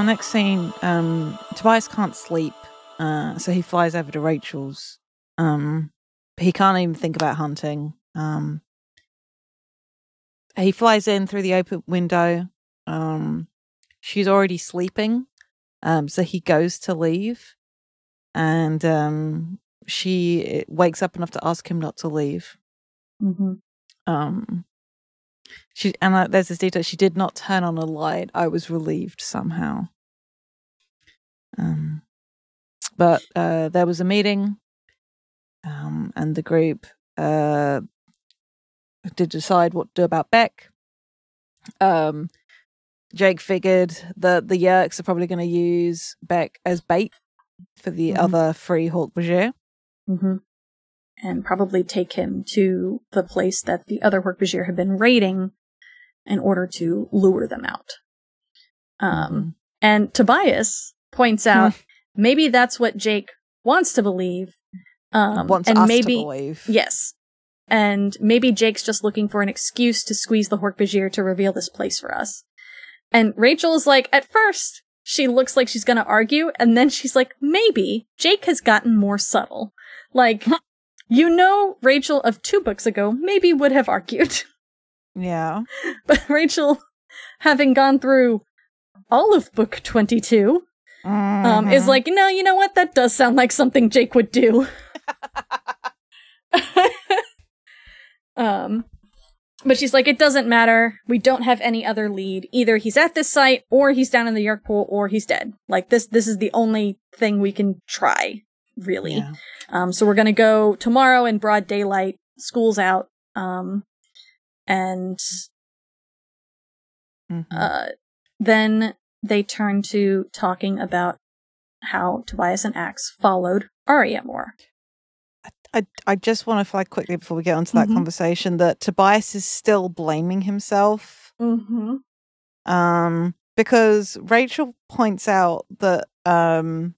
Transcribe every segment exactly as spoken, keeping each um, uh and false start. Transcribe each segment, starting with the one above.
our next scene, um, Tobias can't sleep, uh, so he flies over to Rachel's. Um, he can't even think about hunting. Um, he flies in through the open window. Um, she's already sleeping, um, so he goes to leave, and um, she wakes up enough to ask him not to leave. Mm-hmm. Um, she and uh, there's this detail: she did not turn on a light. I was relieved somehow. Um, but uh, there was a meeting, um, and the group uh did decide what to do about Beck. Um, Jake figured that the Yerks are probably going to use Beck as bait for the mm-hmm. other free Hawk Bajir. Mm-hmm. And probably take him to the place that the other Hawk Bajir have been raiding in order to lure them out. Um, and Tobias points out maybe that's what Jake wants to believe. Um, wants and us maybe, to believe. Yes. And maybe Jake's just looking for an excuse to squeeze the Hawk Bajir to reveal this place for us. And Rachel is like, at first, she looks like she's going to argue, and then she's like, maybe Jake has gotten more subtle. Like, you know, Rachel of two books ago maybe would have argued. Yeah. But Rachel, having gone through all of book twenty-two, mm-hmm. um, is like, no, you know what? That does sound like something Jake would do. um. But she's like, it doesn't matter. We don't have any other lead. Either he's at this site, or he's down in the Yerk pool, or he's dead. Like, this this is the only thing we can try, really. Yeah. Um, so we're going to go tomorrow in broad daylight. School's out. Um, and mm-hmm. uh, then they turn to talking about how Tobias and Axe followed Arya more. I, I just want to flag quickly before we get onto that mm-hmm. conversation that Tobias is still blaming himself mm-hmm. um, because Rachel points out that um,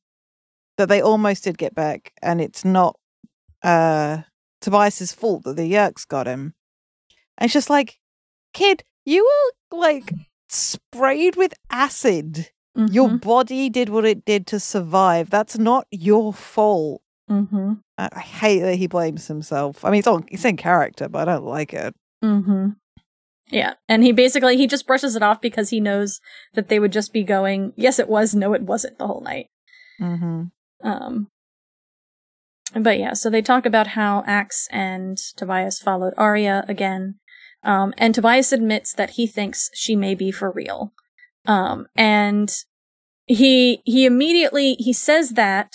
that they almost did get back, and it's not uh, Tobias's fault that the Yerks got him. And it's just like, kid, you were like sprayed with acid. Mm-hmm. Your body did what it did to survive. That's not your fault. Mm-hmm. I hate that he blames himself. I mean, it's all it's in character, but I don't like it. Mm-hmm. Yeah, and he basically he just brushes it off because he knows that they would just be going, "Yes, it was. No, it wasn't." The whole night. Mm-hmm. Um. But yeah, so they talk about how Axe and Tobias followed Arya again, um, and Tobias admits that he thinks she may be for real, um, and he he immediately he says that.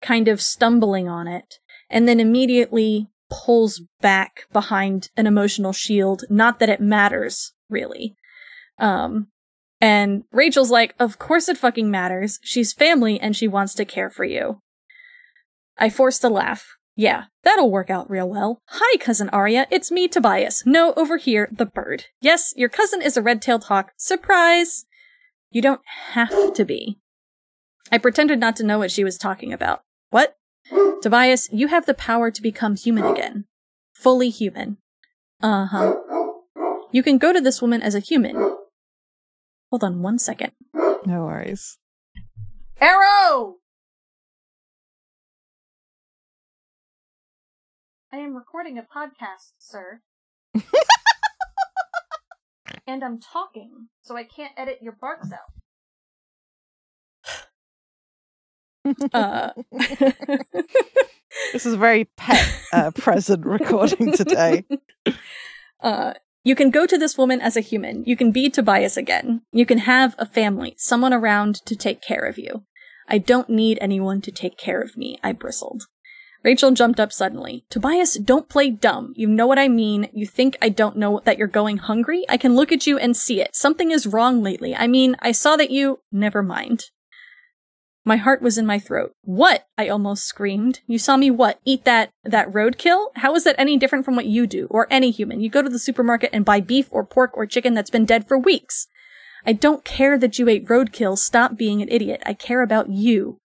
Kind of stumbling on it, and then immediately pulls back behind an emotional shield. Not that it matters, really. Um, and Rachel's like, of course it fucking matters. She's family, and she wants to care for you. I forced a laugh. Yeah, that'll work out real well. Hi, Cousin Arya, it's me, Tobias. No, over here, the bird. Yes, your cousin is a red-tailed hawk. Surprise! You don't have to be. I pretended not to know what she was talking about. What? Tobias, you have the power to become human again. Fully human. Uh-huh. You can go to this woman as a human. Hold on one second. No worries. Arrow! I am recording a podcast, sir. And I'm talking, so I can't edit your barks out. Uh. This is a very pet uh, present recording today. Uh, you can go to this woman as a human. You can be Tobias again. You can have a family, someone around to take care of you. I don't need anyone to take care of me, I bristled. Rachel jumped up suddenly. Tobias, don't play dumb. You know what I mean. You think I don't know that you're going hungry? I can look at you and see it. Something is wrong lately. I mean, I saw that you... Never mind. My heart was in my throat. What? I almost screamed. You saw me what? Eat that, that roadkill? How is that any different from what you do, or any human? You go to the supermarket and buy beef or pork or chicken that's been dead for weeks. I don't care that you ate roadkill. Stop being an idiot. I care about you.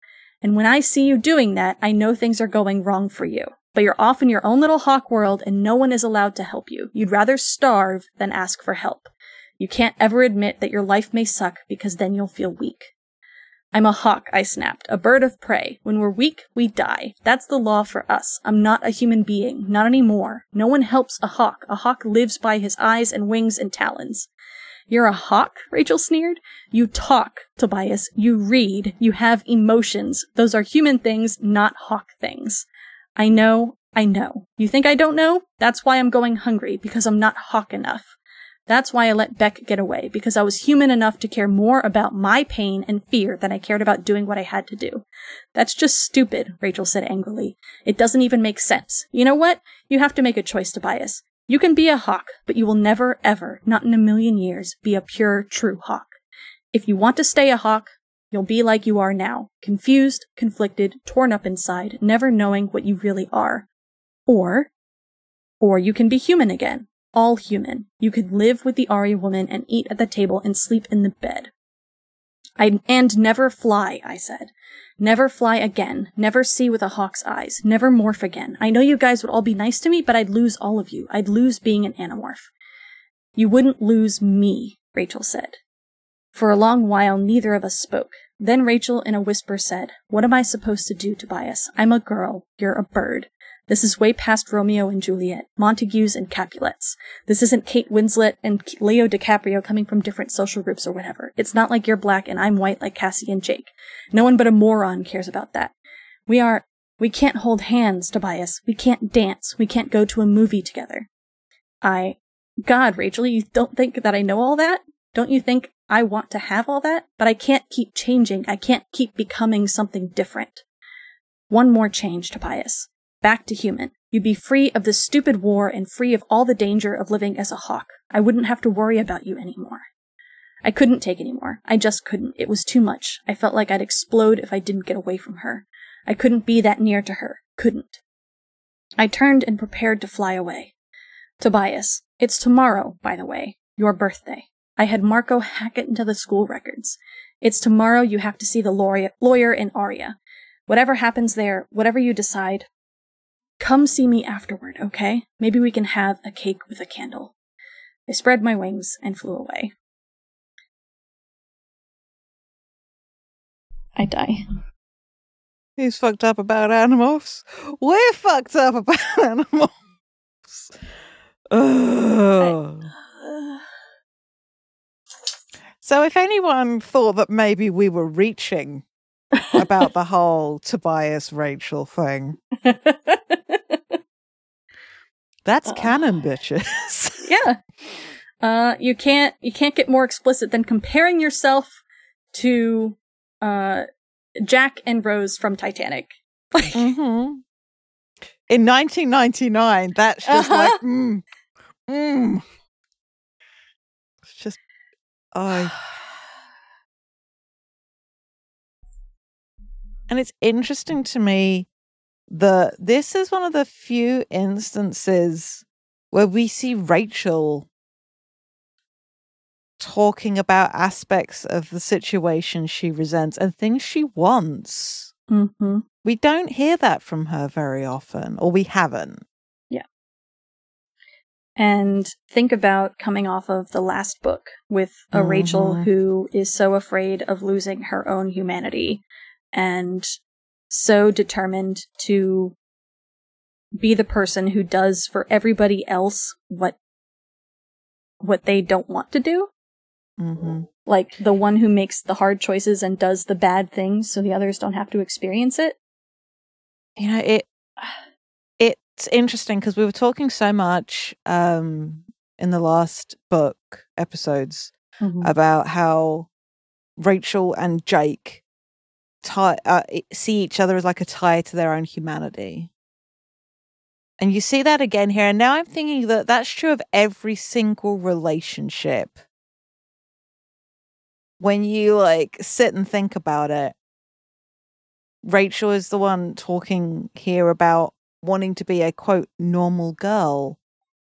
And when I see you doing that, I know things are going wrong for you. But you're off in your own little hawk world, and no one is allowed to help you. You'd rather starve than ask for help. You can't ever admit that your life may suck because then you'll feel weak. I'm a hawk, I snapped, a bird of prey. When we're weak, we die. That's the law for us. I'm not a human being. Not anymore. No one helps a hawk. A hawk lives by his eyes and wings and talons. You're a hawk? Rachel sneered. You talk, Tobias. You read. You have emotions. Those are human things, not hawk things. I know. I know. You think I don't know? That's why I'm going hungry, because I'm not hawk enough. That's why I let Beck get away, because I was human enough to care more about my pain and fear than I cared about doing what I had to do. That's just stupid, Rachel said angrily. It doesn't even make sense. You know what? You have to make a choice, Tobias. You can be a hawk, but you will never, ever, not in a million years, be a pure, true hawk. If you want to stay a hawk, you'll be like you are now, confused, conflicted, torn up inside, never knowing what you really are. Or, or you can be human again. All human. You could live with the Arya woman and eat at the table and sleep in the bed. I, and never fly, I said. Never fly again. Never see with a hawk's eyes. Never morph again. I know you guys would all be nice to me, but I'd lose all of you. I'd lose being an animorph. You wouldn't lose me, Rachel said. For a long while, neither of us spoke. Then Rachel, in a whisper, said, What am I supposed to do, Tobias? I'm a girl. You're a bird. This is way past Romeo and Juliet, Montagues and Capulets. This isn't Kate Winslet and Leo DiCaprio coming from different social groups or whatever. It's not like you're black and I'm white like Cassie and Jake. No one but a moron cares about that. We are, we can't hold hands, Tobias. We can't dance. We can't go to a movie together. I, God, Rachel, you don't think that I know all that? Don't you think I want to have all that? But I can't keep changing. I can't keep becoming something different. One more change, Tobias. Back to human. You'd be free of this stupid war and free of all the danger of living as a hawk. I wouldn't have to worry about you anymore. I couldn't take anymore. I just couldn't. It was too much. I felt like I'd explode if I didn't get away from her. I couldn't be that near to her. Couldn't. I turned and prepared to fly away. Tobias, it's tomorrow, by the way. Your birthday. I had Marco hack it into the school records. It's tomorrow you have to see the lawyer in Arya. Whatever happens there, whatever you decide, come see me afterward, okay? Maybe we can have a cake with a candle. I spread my wings and flew away. I die. Who's fucked up about animals? We're fucked up about animals! Ugh. I, uh... So if anyone thought that maybe we were reaching about the whole Tobias Rachel thing... That's uh, canon, bitches. Yeah. Uh, you can't you can't get more explicit than comparing yourself to uh, Jack and Rose from Titanic. Mm-hmm. In nineteen ninety-nine, that's just uh-huh. like, mm, mm. It's just, I... And it's interesting to me that this is one of the few instances where we see Rachel talking about aspects of the situation she resents and things she wants. Mm-hmm. We don't hear that from her very often, or we haven't. Yeah. And think about coming off of the last book with a mm-hmm. Rachel who is so afraid of losing her own humanity and so determined to be the person who does for everybody else what what they don't want to do. Mm-hmm. Like the one who makes the hard choices and does the bad things so the others don't have to experience it. You know, it it's interesting because we were talking so much um, in the last book episodes mm-hmm. about how Rachel and Jake Tie, uh, see each other as like a tie to their own humanity. And you see that again here. And now I'm thinking that that's true of every single relationship. When you like sit and think about it, Rachel is the one talking here about wanting to be a quote normal girl,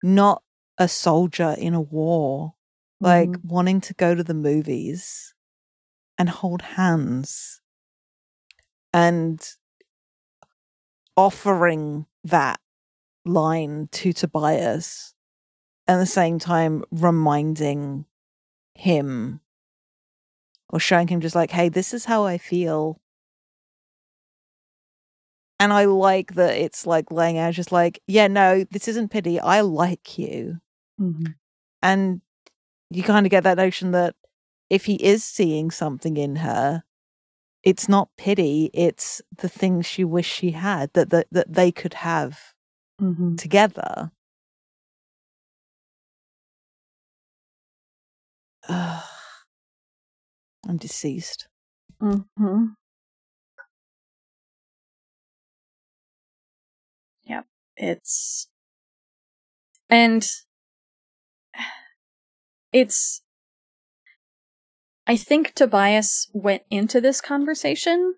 not a soldier in a war, mm-hmm. like wanting to go to the movies and hold hands. And offering that line to Tobias, and at the same time reminding him, or showing him just like, hey, this is how I feel. And I like that it's like laying out just like, yeah, no, this isn't pity. I like you. Mm-hmm. And you kind of get that notion that if he is seeing something in her, it's not pity. It's the things she wished she had that that, that they could have mm-hmm. together. Uh, I'm deceased. Mm-hmm. Yep, it's and it's I think Tobias went into this conversation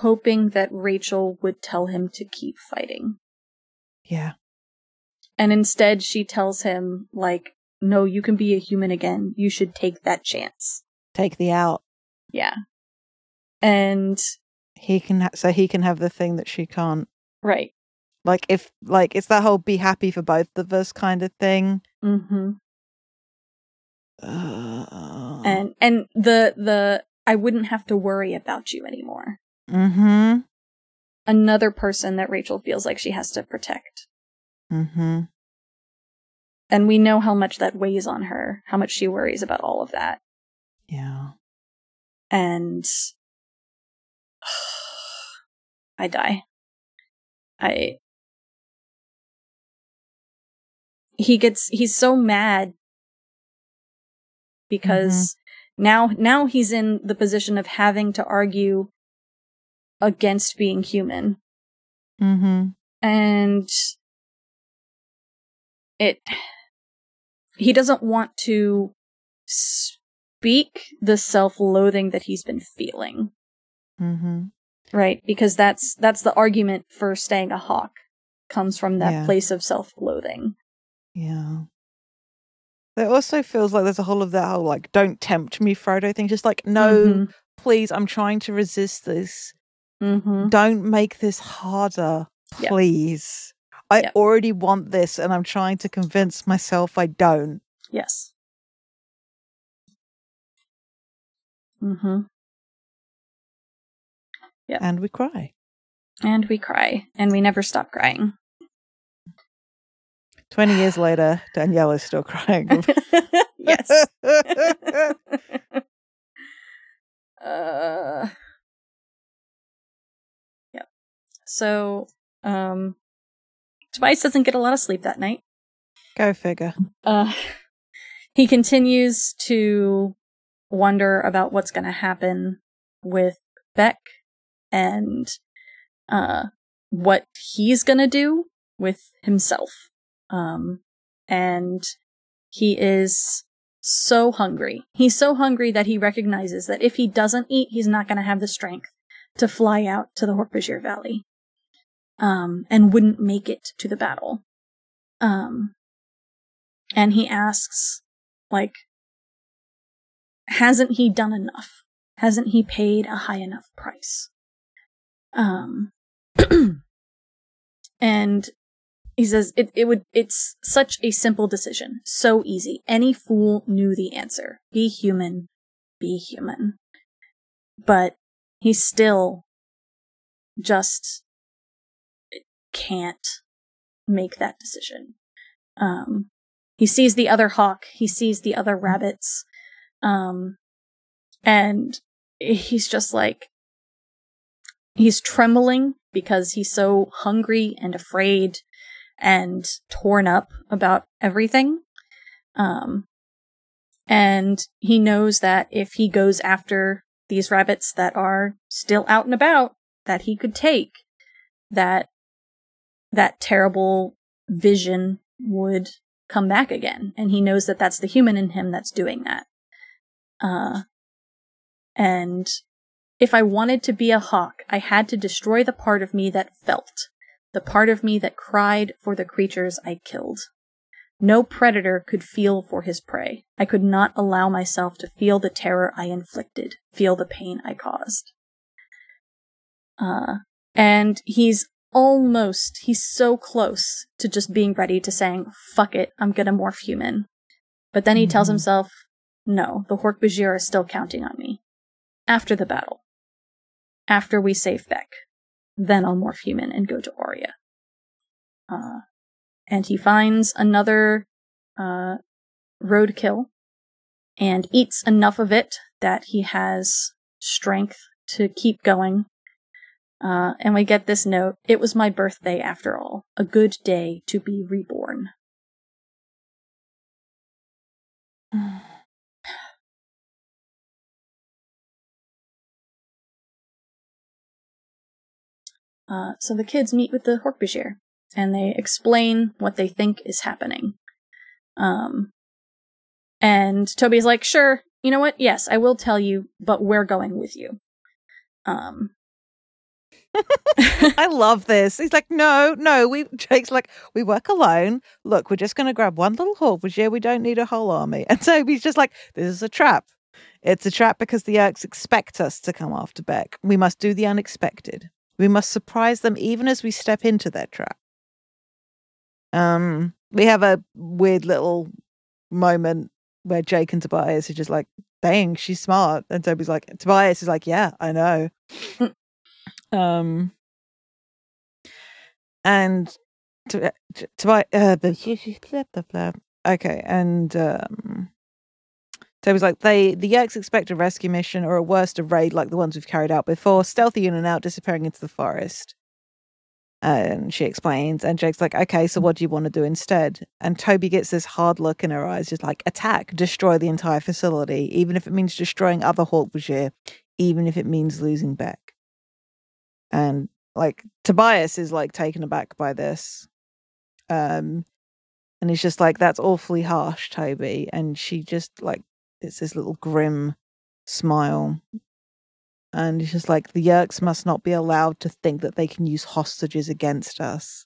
hoping that Rachel would tell him to keep fighting. Yeah. And instead she tells him, like, no, you can be a human again. You should take that chance. Take the out. Yeah. And he can ha- so he can have the thing that she can't. Right. Like, if, like, it's that whole be happy for both of us kind of thing. Mm-hmm. Uh, and and the, the, I wouldn't have to worry about you anymore. Mm-hmm. Another person that Rachel feels like she has to protect. Mm-hmm. And we know how much that weighs on her, how much she worries about all of that. Yeah. And I die. I, he gets, he's so mad because mm-hmm. now, now he's in the position of having to argue against being human. Mm-hmm. And it, he doesn't want to speak the self-loathing that he's been feeling. Mm-hmm. Right, because that's that's the argument for staying a hawk, comes from that yeah. place of self-loathing. Yeah. It also feels like there's a whole of that whole, like, don't tempt me, Frodo thing. Just like, no, mm-hmm. please, I'm trying to resist this. Mm-hmm. Don't make this harder, please. Yep. I yep. already want this, and I'm trying to convince myself I don't. Yes. Mm-hmm. Yep. And we cry. And we cry. And we never stop crying. twenty years later, Danielle is still crying. Yes. uh, yep. So, um, Tobias doesn't get a lot of sleep that night. Go figure. Uh, he continues to wonder about what's going to happen with Beck. And uh, what he's gonna do with himself. Um, and he is so hungry. He's so hungry that he recognizes that if he doesn't eat, he's not gonna have the strength to fly out to the Horpagir Valley. Um, and wouldn't make it to the battle. Um, and he asks, like, hasn't he done enough? Hasn't he paid a high enough price? Um, and he says it, it would, it's such a simple decision. So easy. Any fool knew the answer. Be human, be human. But he still just can't make that decision. Um, he sees the other hawk. He sees the other rabbits. Um, and he's just like, he's trembling because he's so hungry and afraid and torn up about everything. Um, and he knows that if he goes after these rabbits that are still out and about, that he could take, that that terrible vision would come back again. And he knows that that's the human in him that's doing that. Uh, and... If I wanted to be a hawk, I had to destroy the part of me that felt, the part of me that cried for the creatures I killed. No predator could feel for his prey. I could not allow myself to feel the terror I inflicted, feel the pain I caused. Uh, and he's almost, he's so close to just being ready to saying, fuck it, I'm gonna morph human. But then he mm-hmm. tells himself, No, the Hork-Bajir is still counting on me. After the battle. After we save Beck. Then I'll morph human and go to Aurea. Uh, and he finds another uh, roadkill and eats enough of it that he has strength to keep going. Uh, and we get this note, "It was my birthday after all. A good day to be reborn." Uh, so the kids meet with the Hork-Bajir, and they explain what they think is happening. Um, and Toby's like, "Sure, you know what? Yes, I will tell you, but we're going with you." Um. I love this. He's like, no, no. We Jake's like, we work alone. Look, we're just going to grab one little Hork-Bajir. We don't need a whole army. And so he's just like, this is a trap. It's a trap because the Urks expect us to come after Beck. We must do the unexpected. We must surprise them even as we step into their trap. Um, we have a weird little moment where Jake and Tobias are just like, dang, she's smart. And Toby's like, Tobias is like, yeah, I know. Um, and to, to, to, uh, blah, blah, blah. Okay, and um, Toby's like, they the Yerks expect a rescue mission or, at worst, a raid like the ones we've carried out before, stealthy in and out, disappearing into the forest. And she explains, and Jake's like, okay, so what do you want to do instead? And Toby gets this hard look in her eyes, just like, attack, destroy the entire facility, even if it means destroying other Hork-Bajir, even if it means losing Beck. And, like, Tobias is, like, taken aback by this. Um, and he's just like, that's awfully harsh, Toby. And she just, like, it's this little grim smile. And he's just like, the Yerks must not be allowed to think that they can use hostages against us.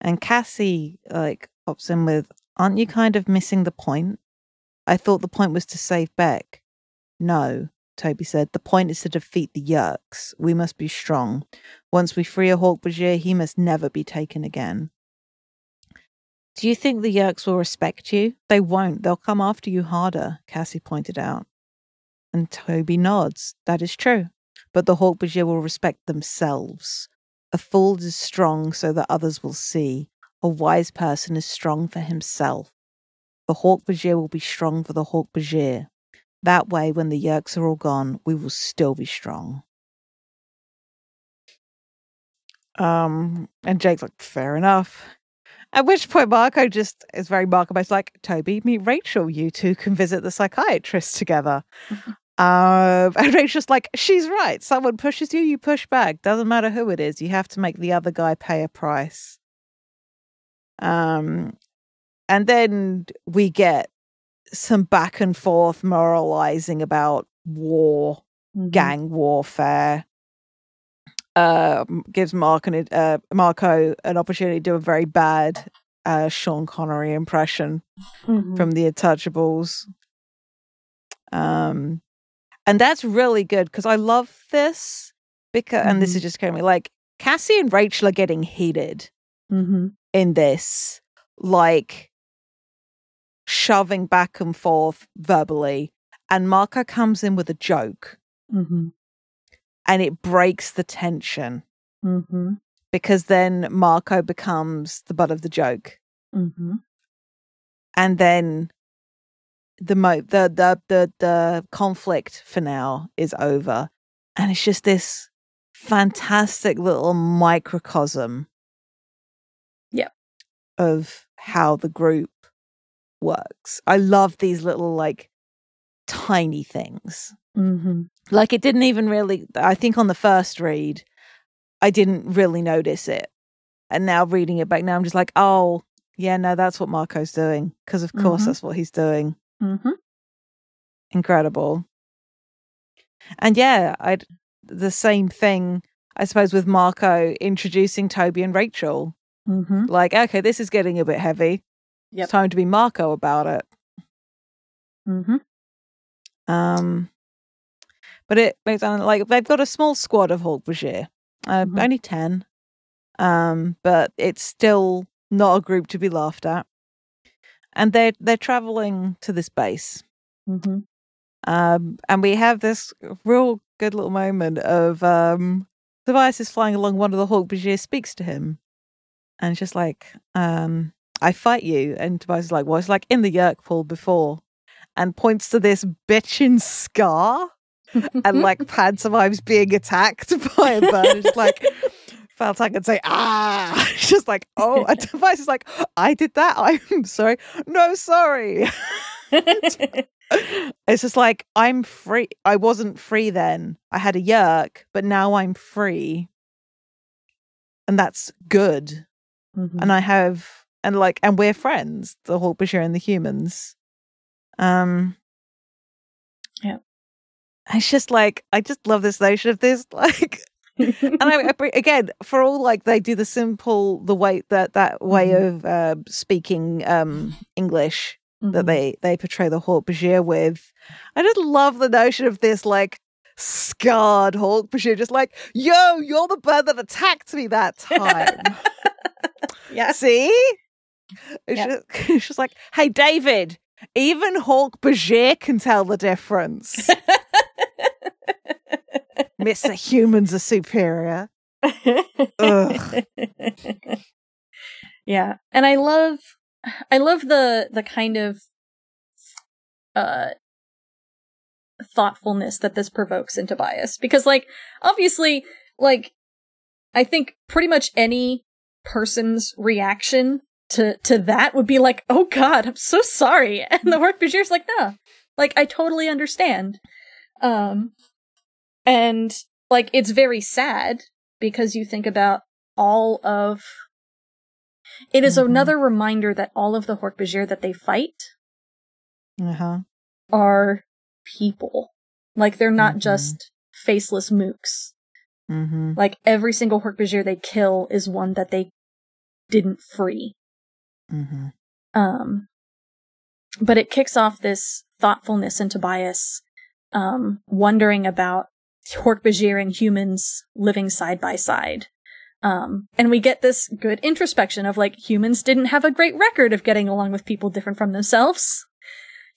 And Cassie, like, pops in with, aren't you kind of missing the point? I thought the point was to save Beck. No. Toby said, the point is to defeat the Yerks. We must be strong. Once we free a Hork-Bajir, he must never be taken again. Do you think the Yerks will respect you? They won't. They'll come after you harder, Cassie pointed out. And Toby nods. That is true. But the Hork-Bajir will respect themselves. A fool is strong so that others will see. A wise person is strong for himself. The Hork-Bajir will be strong for the Hork-Bajir. That way, when the Yerks are all gone, we will still be strong. Um, and Jake's like, fair enough. At which point, Marco just is very Marco-based, like, Toby, meet Rachel. You two can visit the psychiatrist together. Mm-hmm. Uh, and Rachel's like, she's right. Someone pushes you, you push back. Doesn't matter who it is. You have to make the other guy pay a price. Um, and then we get some back and forth moralizing about war, mm-hmm. gang warfare. Uh, gives Mark and uh, Marco an opportunity to do a very bad uh, Sean Connery impression mm-hmm. from The Untouchables. Um, and that's really good because I love this because, mm-hmm. and this is just kind of like Cassie and Rachel are getting heated mm-hmm. in this, like, shoving back and forth verbally, and Marco comes in with a joke mm-hmm. and it breaks the tension mm-hmm. because then Marco becomes the butt of the joke mm-hmm. and then the, mo- the the the the conflict for now is over, and it's just this fantastic little microcosm yeah of how the group works. I love these little, like, tiny things. Mm-hmm. Like, it didn't even really, I think on the first read, I didn't really notice it. And now reading it back now, I'm just like, oh, yeah, no, that's what Marco's doing. Because, of course, mm-hmm. that's what he's doing. Mm-hmm. Incredible. And, yeah, I'd the same thing, I suppose, with Marco introducing Toby and Rachel. Mm-hmm. Like, okay, this is getting a bit heavy. Yep. It's time to be Marco about it. Mm-hmm. Um, but it makes like they've got a small squad of Hork-Bajir, uh, mm-hmm. only ten, um, but it's still not a group to be laughed at. And they're they're traveling to this base, Mm-hmm. Um, and we have this real good little moment of um, Tobias is flying along one of the Hawk. Bajir speaks to him, and just like, um, "I fight you," and Tobias is like, "Well, it's like in the Yerkpool before," and points to this bitchin' scar, and like pantomimes being attacked by a bird. Just like Faltag and say, "Ah," just like, "Oh," and Tobias is like, "I did that. I'm sorry." "No, sorry." It's just like, I'm free. I wasn't free then. I had a yerk, but now I'm free. And that's good. Mm-hmm. And I have, and like, and we're friends, the Hawk Bajir and the humans. Um, yeah. It's just like, I just love this notion of this, like, and I, I, again, for all like, they do the simple, the way that, that way mm-hmm. of uh, speaking um, English. That they, they portray the Hawk Bajir with. I just love the notion of this, like, scarred Hawk Bajir, just like, "Yo, you're the bird that attacked me that time." Yeah. See? It's, yeah. Just, it's just like, "Hey, David, even Hawk Bajir can tell the difference." Mister Humans are superior. Ugh. Yeah. And I love... I love the the kind of uh, thoughtfulness that this provokes in Tobias, because, like, obviously, like, I think pretty much any person's reaction to to that would be like, "Oh God, I'm so sorry," and the Hawk Bajir's like, "No, like, I totally understand," um, and like, it's very sad because you think about all of. It is mm-hmm. another reminder that all of the Hawk Bajir that they fight uh-huh. are people. Like, they're not mm-hmm. just faceless mooks. Mm-hmm. Like, every single Hawk Bajir they kill is one that they didn't free. Mm-hmm. Um, but it kicks off this thoughtfulness in Tobias, um, wondering about Hawk Bajir and humans living side by side. Um, and we get this good introspection of, like, humans didn't have a great record of getting along with people different from themselves.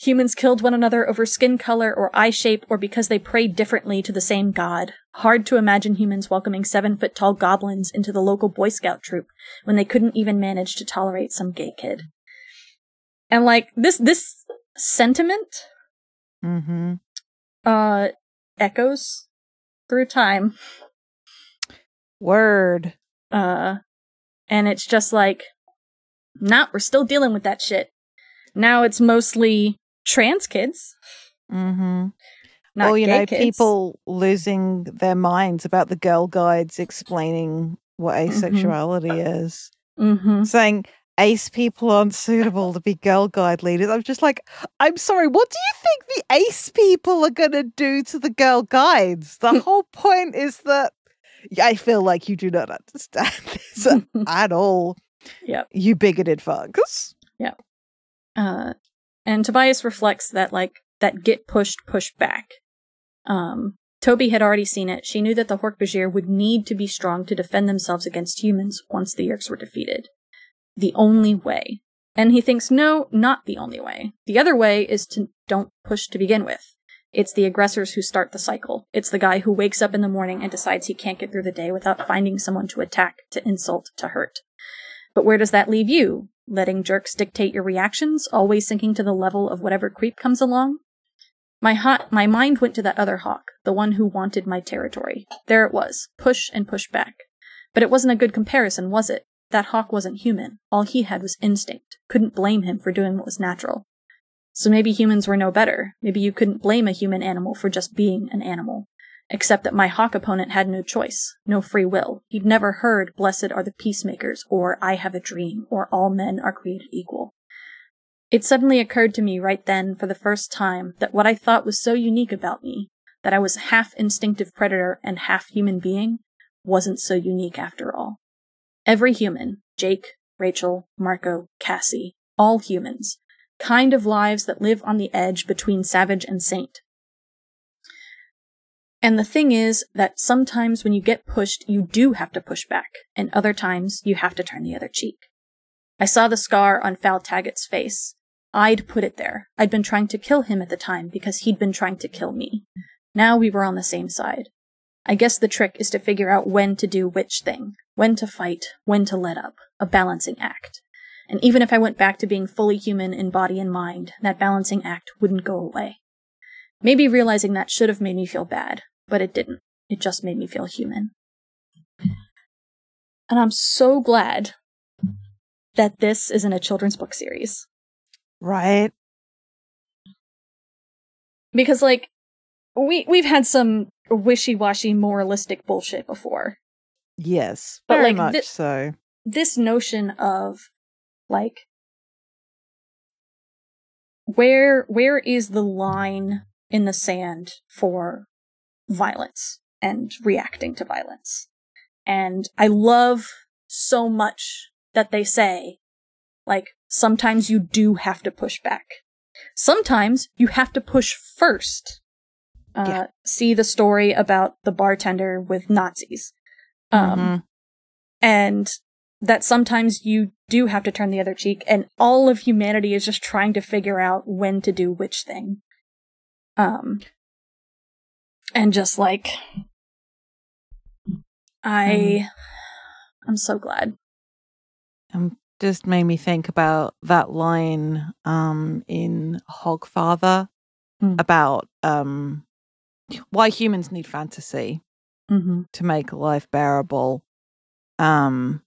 Humans killed one another over skin color or eye shape or because they prayed differently to the same god. Hard to imagine humans welcoming seven-foot-tall goblins into the local Boy Scout troop when they couldn't even manage to tolerate some gay kid. And, like, this this sentiment mm-hmm. uh, echoes through time. Word. Uh, and it's just like, nah, we're still dealing with that shit. Now it's mostly trans kids. Mm-hmm. Not well, you gay know, kids. People losing their minds about the girl guides explaining what asexuality mm-hmm. is. Mm-hmm. Saying ace people aren't suitable to be girl guide leaders. I'm just like, I'm sorry, what do you think the ace people are going to do to the girl guides? The whole point is that I feel like you do not understand this at all. Yeah, you bigoted fucks. Yeah. Uh, and Tobias reflects that, like, that get pushed, push back. Um, Toby had already seen it. She knew that the Hawk Bajir would need to be strong to defend themselves against humans once the Yerks were defeated. The only way. And he thinks, no, not the only way. The other way is to don't push to begin with. It's the aggressors who start the cycle. It's the guy who wakes up in the morning and decides he can't get through the day without finding someone to attack, to insult, to hurt. But where does that leave you? Letting jerks dictate your reactions, always sinking to the level of whatever creep comes along? My hot, my mind went to that other hawk, the one who wanted my territory. There it was, push and push back. But it wasn't a good comparison, was it? That hawk wasn't human. All he had was instinct. Couldn't blame him for doing what was natural. So maybe humans were no better. Maybe you couldn't blame a human animal for just being an animal. Except that my hawk opponent had no choice, no free will. He'd never heard, "Blessed are the peacemakers," or "I have a dream," or "All men are created equal." It suddenly occurred to me right then, for the first time, that what I thought was so unique about me, that I was half instinctive predator and half human being, wasn't so unique after all. Every human, Jake, Rachel, Marco, Cassie, all humans, kind of lives that live on the edge between savage and saint. And the thing is that sometimes when you get pushed, you do have to push back, and other times you have to turn the other cheek. I saw the scar on Faltag's face. I'd put it there. I'd been trying to kill him at the time because he'd been trying to kill me. Now we were on the same side. I guess the trick is to figure out when to do which thing, when to fight, when to let up, a balancing act. And even if I went back to being fully human in body and mind, that balancing act wouldn't go away. Maybe realizing that should have made me feel bad, but it didn't. It just made me feel human. And I'm so glad that this isn't a children's book series. Right. Because, like, we, we've had some wishy-washy moralistic bullshit before. Yes, but very like, much thi- so. This notion of, like, where where is the line in the sand for violence and reacting to violence? And I love so much that they say, like, sometimes you do have to push back. Sometimes you have to push first. Uh, yeah. See the story about the bartender with Nazis. Um, mm-hmm. And that sometimes you do have to turn the other cheek, and all of humanity is just trying to figure out when to do which thing. Um, and just like... I, I'm so glad. Um, just made me think about that line um, in Hogfather mm. about um, why humans need fantasy mm-hmm. to make life bearable. Um,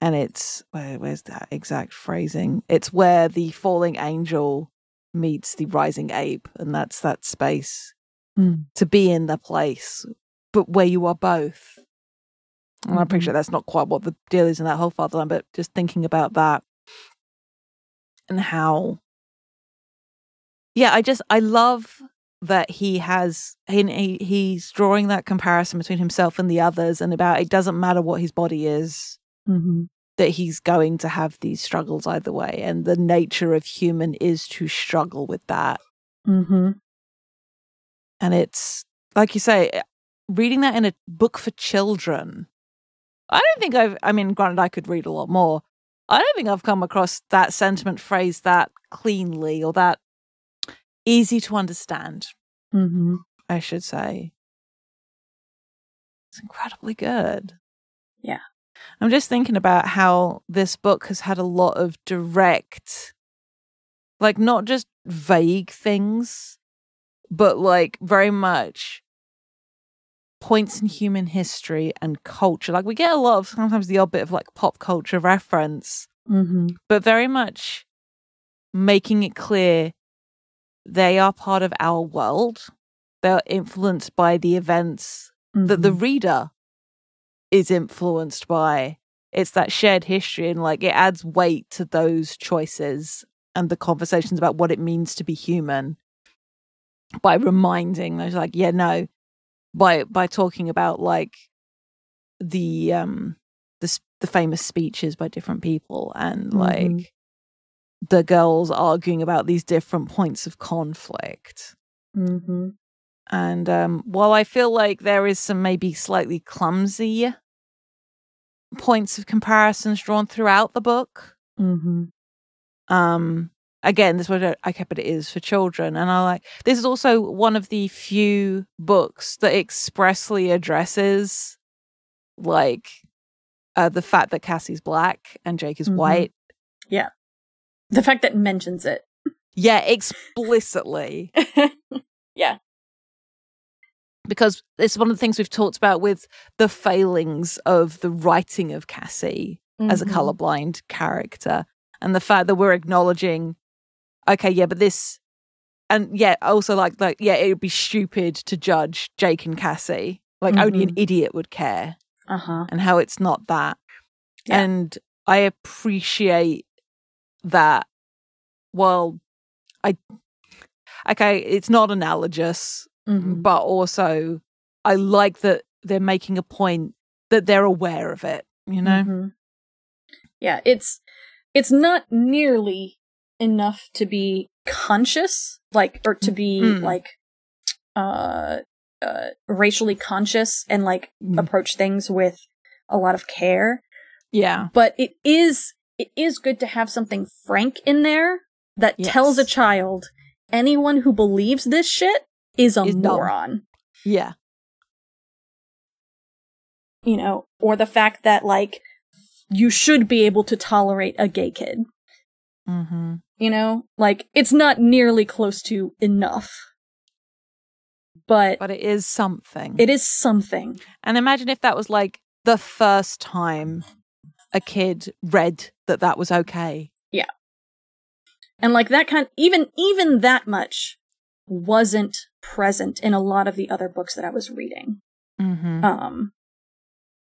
and it's, where, where's that exact phrasing? It's where the falling angel meets the rising ape, and that's that space mm. to be in the place but where you are both. And I appreciate that's not quite what the deal is in that whole father line, but just thinking about that and how, yeah, I just, I love that he has, he, he's drawing that comparison between himself and the others, and about it doesn't matter what his body is, mm-hmm. that he's going to have these struggles either way. And the nature of human is to struggle with that. Mm-hmm. And it's, like you say, reading that in a book for children, I don't think I've, I mean, granted, I could read a lot more. I don't think I've come across that sentiment phrased that cleanly or that easy to understand, mm-hmm. I should say. It's incredibly good. Yeah. I'm just thinking about how this book has had a lot of direct, like, not just vague things, but like very much points in human history and culture. Like, we get a lot of sometimes the odd bit of like pop culture reference, mm-hmm. but very much making it clear they are part of our world. They are influenced by the events mm-hmm. that the reader is influenced by. It's that shared history, and like it adds weight to those choices and the conversations about what it means to be human by reminding those, like, yeah, no, by by talking about like the um the the famous speeches by different people, and mm-hmm. like the girls arguing about these different points of conflict. Mm-hmm. And um, while I feel like there is some maybe slightly clumsy points of comparisons drawn throughout the book, mm-hmm. um, again, this one I kept, it is for children, and I like this is also one of the few books that expressly addresses like uh, the fact that Cassie's black and Jake is mm-hmm. white. Yeah, the fact that mentions it. Yeah, explicitly. Yeah, because it's one of the things we've talked about with the failings of the writing of Cassie mm-hmm. as a colorblind character, and the fact that we're acknowledging. Okay, yeah, but this, and yeah, also like, like, yeah, it would be stupid to judge Jake and Cassie. Like, mm-hmm. only an idiot would care. Uh-huh. And how it's not that. Yeah. And I appreciate that. Well, I, okay, it's not analogous, mm-hmm. but also I like that they're making a point that they're aware of it, you know? Mm-hmm. Yeah, it's it's not nearly enough to be conscious, like, or to be mm. like uh, uh racially conscious and like mm. approach things with a lot of care. Yeah, but it is it is good to have something frank in there that yes. tells a child, anyone who believes this shit is a is moron. Dumb. Yeah. You know, or the fact that, like, you should be able to tolerate a gay kid. Mm-hmm. You know, like, it's not nearly close to enough. But but it is something. It is something. And imagine if that was, like, the first time a kid read that that was okay. Yeah. And, like, that kind of, even even that much wasn't present in a lot of the other books that I was reading. Mm-hmm. Um,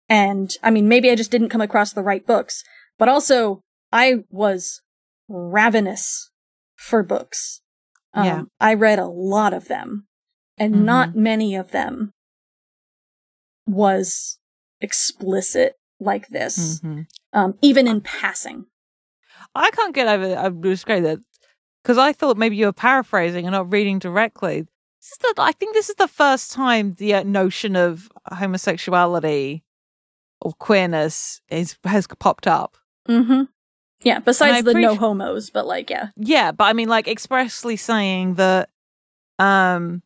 and, I mean, maybe I just didn't come across the right books. But also, I was ravenous for books. Um, yeah. I read a lot of them. And mm-hmm. not many of them was explicit like this, mm-hmm. um, even in passing. I can't get over that. I'm just going that because I thought maybe you were paraphrasing and not reading directly. This is the, I think this is the first time the uh, notion of homosexuality or queerness is has popped up. Mm-hmm. Yeah. Besides the pre- no homos, but like yeah, yeah. But I mean, like expressly saying that. Um,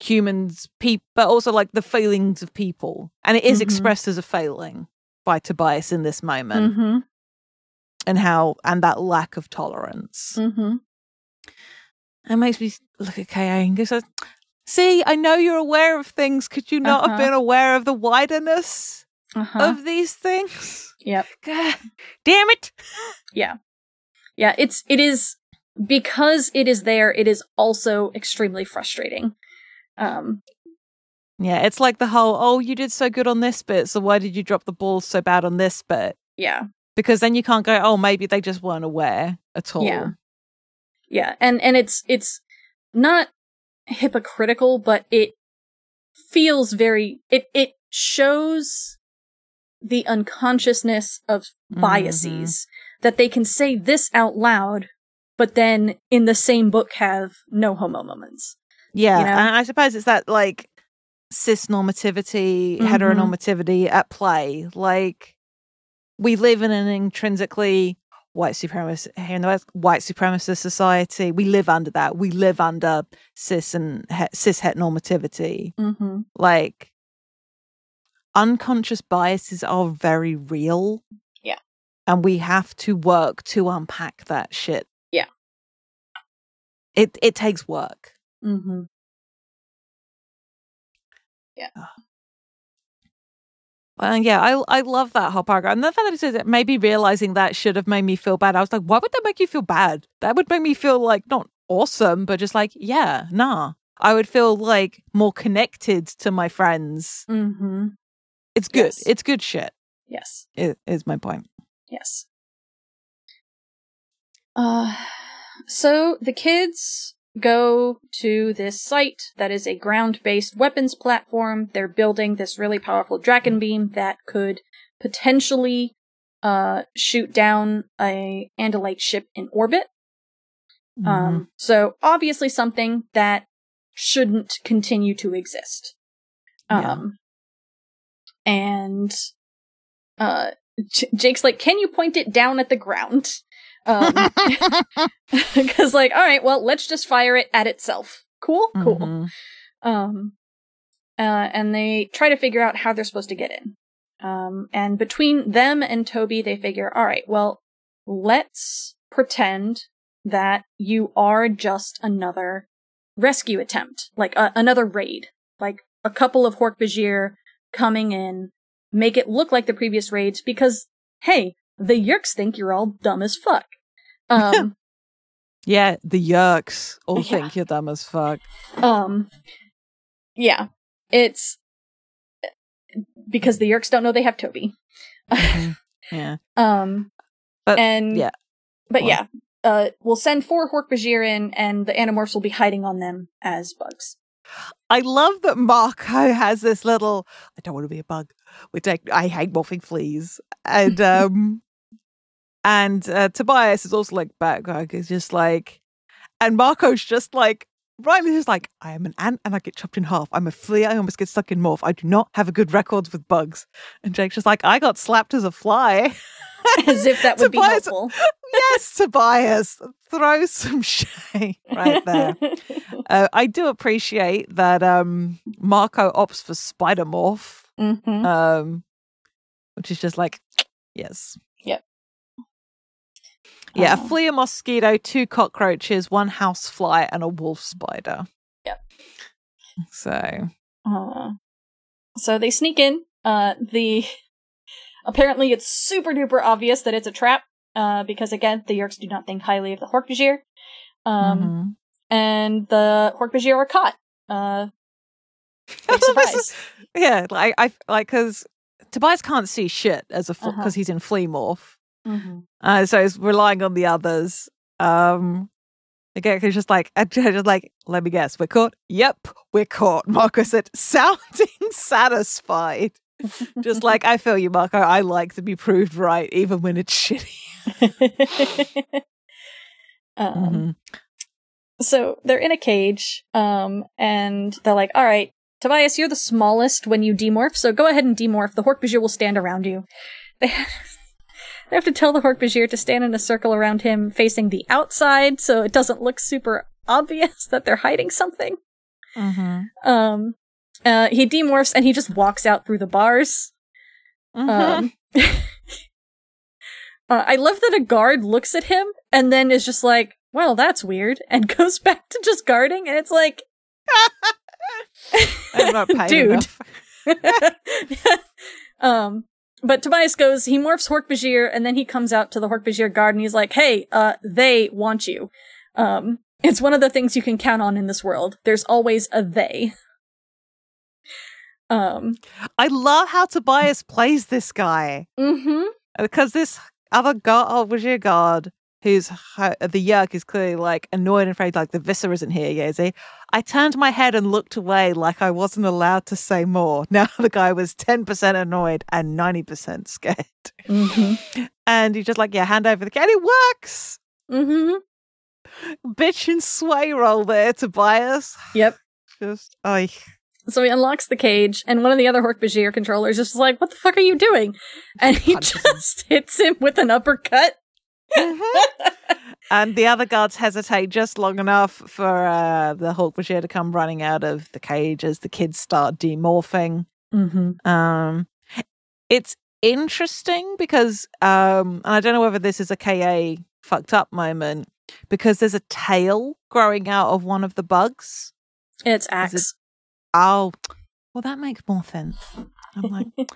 humans, people, but also like the failings of people, and it is mm-hmm. expressed as a failing by Tobias in this moment, mm-hmm. and how and that lack of tolerance. Mm-hmm. It makes me look at K A and goes, "See, I know you're aware of things. Could you not uh-huh. have been aware of the widerness uh-huh. of these things?" Yep. God, damn it. Yeah, yeah. It's it is because it is there. It is also extremely frustrating. Um, yeah, it's like the whole, oh, you did so good on this bit, so why did you drop the ball so bad on this bit? Yeah. Because then you can't go, oh, maybe they just weren't aware at all. Yeah, yeah. and and it's it's not hypocritical, but it feels very, it, it shows the unconsciousness of biases, mm-hmm. that they can say this out loud, but then in the same book have no homo moments. Yeah, you know? And I suppose it's that, like, cis normativity, mm-hmm. heteronormativity at play. Like, we live in an intrinsically white supremacist, here in the West, white supremacist society. We live under that. We live under cis and he- cis het normativity. Mm-hmm. Like, unconscious biases are very real. Yeah, and we have to work to unpack that shit. Yeah, it it takes work. Mm-hmm. Yeah. Well, yeah, I I love that whole paragraph. And the fact that it says it, maybe realizing that should have made me feel bad. I was like, why would that make you feel bad? That would make me feel like not awesome, but just like, yeah, nah. I would feel like more connected to my friends. Mm-hmm. It's good. Yes. It's good shit. Yes. It is my point. Yes. Uh, so the kids go to this site that is a ground-based weapons platform. They're building this really powerful dragon beam that could potentially uh, shoot down a Andalite ship in orbit. Mm-hmm. Um, so obviously something that shouldn't continue to exist. Um, yeah. And uh, J- Jake's like, can you point it down at the ground? um because like, all right, well, let's just fire it at itself. Cool, cool. Mm-hmm. Um, uh, and they try to figure out how they're supposed to get in. Um, and between them and Toby, they figure, all right, well, let's pretend that you are just another rescue attempt, like uh, another raid, like a couple of Hork-Bajir coming in, make it look like the previous raids because, hey, the Yerks think you're all dumb as fuck. Um, yeah, the Yerks all yeah. think you're dumb as fuck. Um, yeah, it's because the Yerks don't know they have Toby. Yeah. Um, but and yeah, but well. yeah, uh, we'll send four Hork-Bajir in, and the Animorphs will be hiding on them as bugs. I love that Marco has this little, I don't want to be a bug. We take. I hate morphing fleas, and um. And uh, Tobias is also like back. Like, is just like, and Marco's just like, rightly just like, I am an ant and I get chopped in half. I'm a flea. I almost get stuck in morph. I do not have a good record with bugs. And Jake's just like, I got slapped as a fly. as if that would Tobias, be helpful. Yes, Tobias, throw some shade right there. uh, I do appreciate that um, Marco opts for Spider-Morph, mm-hmm. um, which is just like, yes. Yep. Yeah, oh. A flea, a mosquito, two cockroaches, one house fly, and a wolf spider. Yep. So. Uh, so they sneak in. Uh, the apparently it's super duper obvious that it's a trap. Uh, because again, the Yerks do not think highly of the Hork-Bajir. Um, mm-hmm. And the Hork-Bajir are caught. Uh, surprise. Yeah, like I like because Tobias can't see shit as a because fl- uh-huh. he's in flea morph. Mm-hmm. Uh, so he's relying on the others. Um, again, he's just like, just like, let me guess, we're caught. Yep, we're caught. Marco said, sounding satisfied. Just like, I feel you, Marco. I like to be proved right, even when it's shitty. um, mm-hmm. So they're in a cage, um, and they're like, all right, Tobias, you're the smallest when you demorph, so go ahead and demorph. The Hork-Bajir will stand around you. They have, they have to tell the Hork-Bajir to stand in a circle around him facing the outside, so it doesn't look super obvious that they're hiding something. Mm-hmm. Um... Uh, he demorphs and he just walks out through the bars. Mm-hmm. Um, uh, I love that a guard looks at him and then is just like, well, that's weird, and goes back to just guarding, and it's like, I'm not paid dude. um, but Tobias goes, he morphs Hork-Bajir, and then he comes out to the Hork-Bajir guard and he's like, hey, uh, they want you. Um, it's one of the things you can count on in this world. There's always a they. Um, I love how Tobias plays this guy. Mm-hmm. Because this other guard, oh, Hork-Bajir guard, who's uh, the Yerk, is clearly like annoyed and afraid, like the Visser isn't here, yeah, is he? I turned my head and looked away like I wasn't allowed to say more. Now the guy was ten percent annoyed and ninety percent scared. Mm-hmm. And you're just like, yeah, hand over the key. And it works! Mm-hmm. Bitch and sway roll there, Tobias. Yep. Just, I. So he unlocks the cage, and one of the other Hork-Bajir controllers is just like, what the fuck are you doing? And he just hits him with an uppercut. Mm-hmm. And the other guards hesitate just long enough for uh, the Hork-Bajir to come running out of the cage as the kids start demorphing. Mm-hmm. Um, it's interesting because, um, and I don't know whether this is a K A fucked up moment, because there's a tail growing out of one of the bugs. It's Axe. Oh, well, that makes more sense. I'm like, what's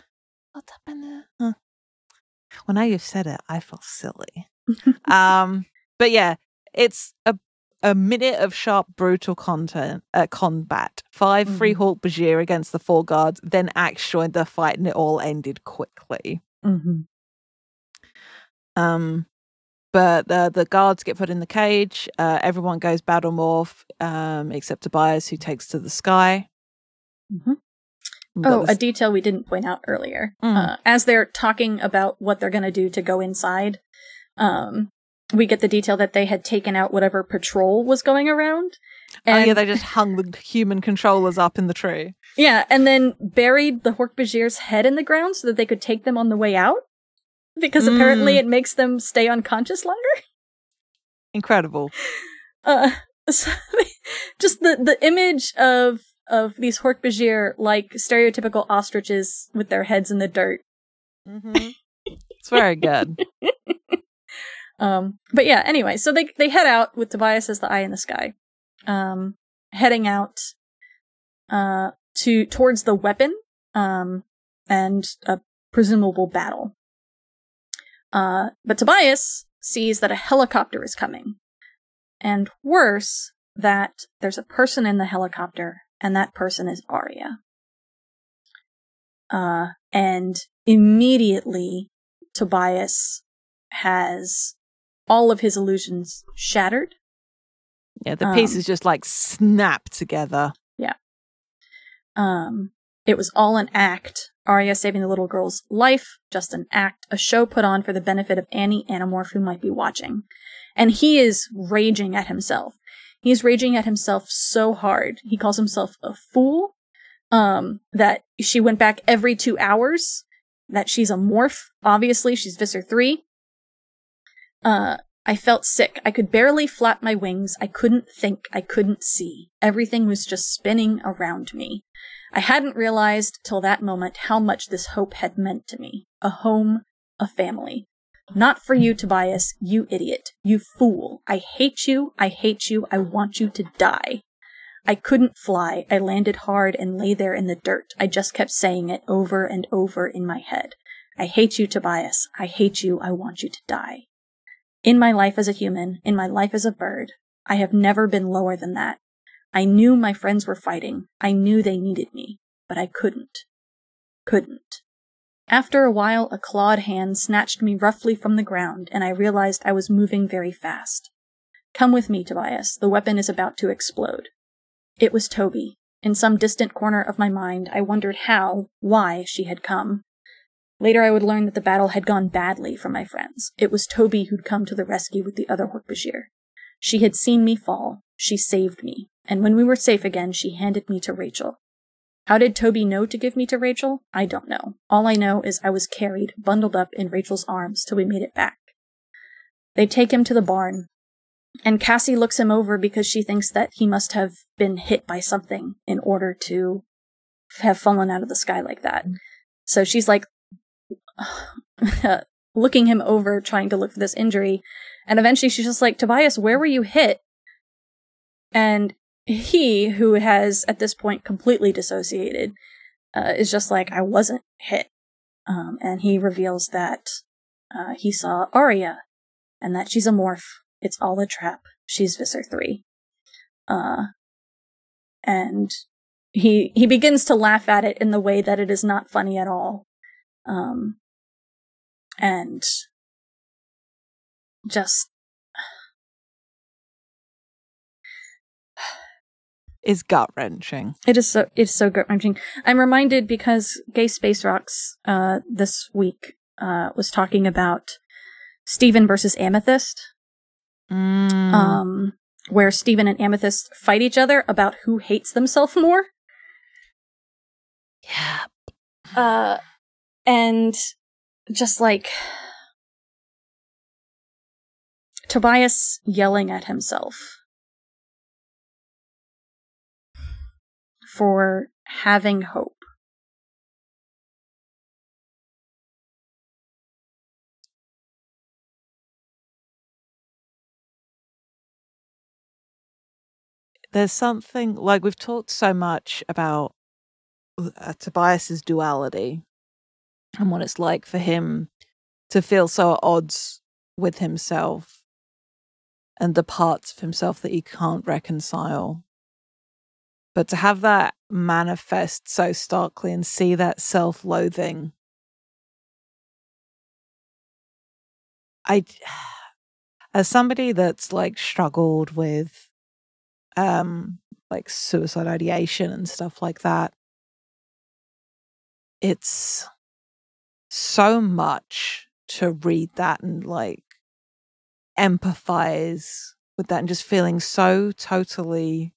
up in there? Huh. Well, now you've said it, I feel silly. um, but yeah, it's a a minute of sharp, brutal content uh, combat. Five mm-hmm. free Hork-Bajir against the four guards, then Axe joined the fight, and it all ended quickly. Mm-hmm. Um, but uh, the guards get put in the cage. Uh, everyone goes battle morph, um, except Tobias, who takes to the sky. Mm-hmm. Oh, a detail we didn't point out earlier. Mm. Uh, as they're talking about what they're going to do to go inside, um, we get the detail that they had taken out whatever patrol was going around. And oh, yeah, they just hung the human controllers up in the tree. Yeah, and then buried the Hork-Bajir's head in the ground so that they could take them on the way out, because mm. apparently it makes them stay unconscious longer. Incredible. Uh, so just the, the image of of these Hork-Bajir like stereotypical ostriches with their heads in the dirt. Mm-hmm. It's very good. um, but yeah, anyway, so they they head out with Tobias as the eye in the sky, um, heading out uh, to towards the weapon um, and a presumable battle. Uh, but Tobias sees that a helicopter is coming, and worse, that there's a person in the helicopter. And that person is Arya. Uh, and immediately, Tobias has all of his illusions shattered. Yeah, the pieces um, just like snap together. Yeah. Um, it was all an act. Arya saving the little girl's life, just an act, a show put on for the benefit of any Animorph who might be watching. And he is raging at himself. He's raging at himself so hard. He calls himself a fool, um, that she went back every two hours that she's a morph. Obviously, she's Visser three. Uh, I felt sick. I could barely flap my wings. I couldn't think. I couldn't see. Everything was just spinning around me. I hadn't realized till that moment how much this hope had meant to me. A home, a family. Not for you, Tobias, you idiot. You fool. I hate you. I hate you. I want you to die. I couldn't fly. I landed hard and lay there in the dirt. I just kept saying it over and over in my head. I hate you, Tobias. I hate you. I want you to die. In my life as a human, in my life as a bird, I have never been lower than that. I knew my friends were fighting. I knew they needed me, but I couldn't. Couldn't. After a while, a clawed hand snatched me roughly from the ground, and I realized I was moving very fast. Come with me, Tobias. The weapon is about to explode. It was Toby. In some distant corner of my mind, I wondered how, why she had come. Later, I would learn that the battle had gone badly for my friends. It was Toby who'd come to the rescue with the other Hork-Bajir. She had seen me fall. She saved me. And when we were safe again, she handed me to Rachel. How did Toby know to give me to Rachel? I don't know. All I know is I was carried, bundled up in Rachel's arms till we made it back. They take him to the barn, and Cassie looks him over because she thinks that he must have been hit by something in order to have fallen out of the sky like that. So she's like, looking him over, trying to look for this injury. And eventually she's just like, Tobias, where were you hit? And he, who has at this point completely dissociated, uh, is just like, I wasn't hit. Um, and he reveals that uh, he saw Arya and that she's a morph. It's all a trap. She's Visser three. Uh, and he he begins to laugh at it in the way that it is not funny at all. Um, and just... is gut-wrenching. It is so it's so gut-wrenching. I'm reminded because Gay Space Rocks uh, this week uh, was talking about Steven versus Amethyst, mm. um, where Steven and Amethyst fight each other about who hates themselves more. Yeah. Uh, and just like Tobias yelling at himself for having hope. There's something, like, we've talked so much about uh, Tobias's duality and what it's like for him to feel so at odds with himself and the parts of himself that he can't reconcile. But to have that manifest so starkly and see that self-loathing, I, as somebody that's like struggled with, um, like suicide ideation and stuff like that, it's so much to read that and like empathize with that and just feeling so totally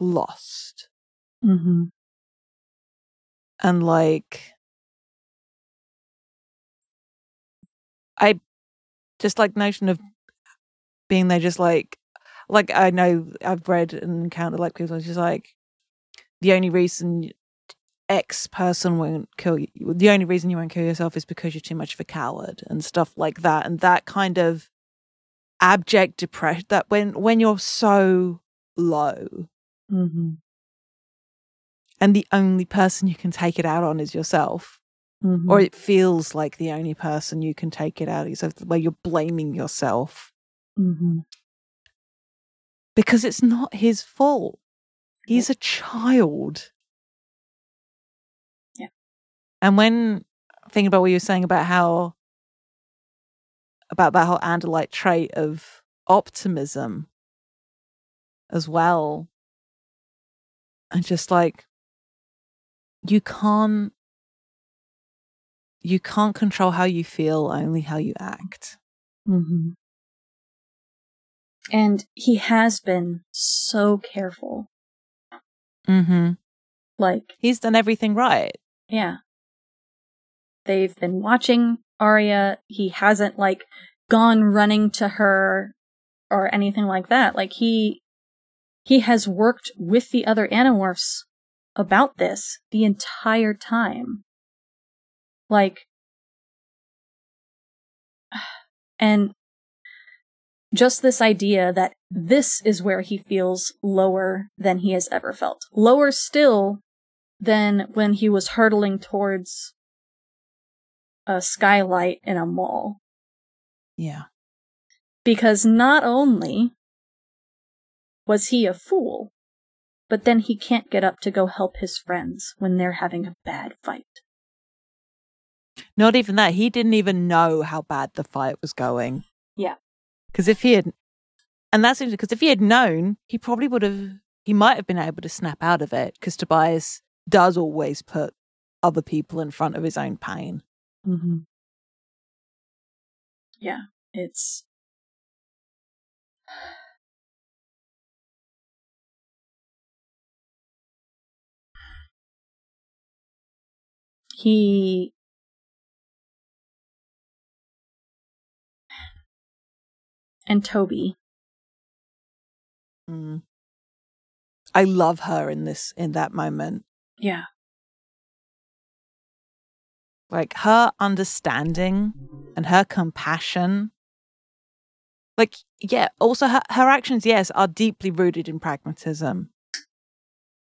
lost. Mm-hmm. And like I just like notion of being there just like like I know I've read and encountered like people just like the only reason X person won't kill you the only reason you won't kill yourself is because you're too much of a coward and stuff like that, and that kind of abject depression that when when you're so low. Mm-hmm. And the only person you can take it out on is yourself. Mm-hmm. Or it feels like the only person you can take it out is where you're blaming yourself. Mm-hmm. Because it's not his fault. He's a child. Yeah. And when thinking about what you were saying about how about that whole Andalite trait of optimism as well, and just like you can't you can't control how you feel, only how you act. Mm-hmm. And he has been so careful. Mm-hmm. Like he's done everything right. Yeah. They've been watching Arya. He hasn't, like, gone running to her or anything like that. Like, he he has worked with the other Animorphs about this the entire time. Like, and just this idea that this is where he feels lower than he has ever felt. Lower still than when he was hurtling towards a skylight in a mall. Yeah. Because not only was he a fool, but then he can't get up to go help his friends when they're having a bad fight. Not even that. He didn't even know how bad the fight was going. Yeah. Because if he had, and that's interesting, because if he had known, he probably would have, he might have been able to snap out of it, because Tobias does always put other people in front of his own pain. Mm-hmm. Yeah, it's he and Toby. Mm. I love her in this in that moment. Yeah. Like, her understanding and her compassion. Like, yeah, also her, her actions, yes, are deeply rooted in pragmatism.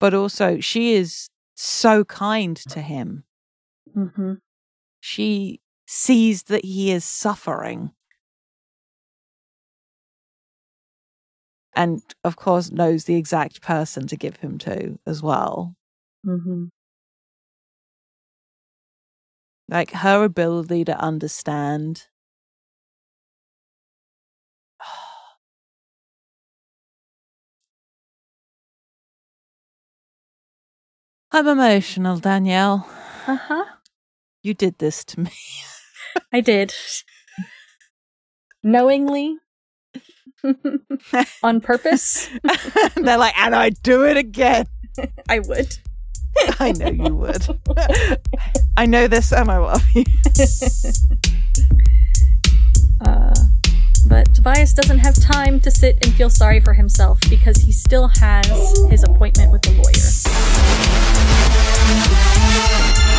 But also, she is so kind to him. Mm-hmm. She sees that he is suffering. And, of course, knows the exact person to give him to as well. Mm-hmm. Like, her ability to understand. I'm emotional, Danielle. Uh-huh. You did this to me. I did. Knowingly. On purpose. They're like, and I'd do it again. I would. I know you would. I know this and I love you. uh, but Tobias doesn't have time to sit and feel sorry for himself, because he still has his appointment with the lawyer.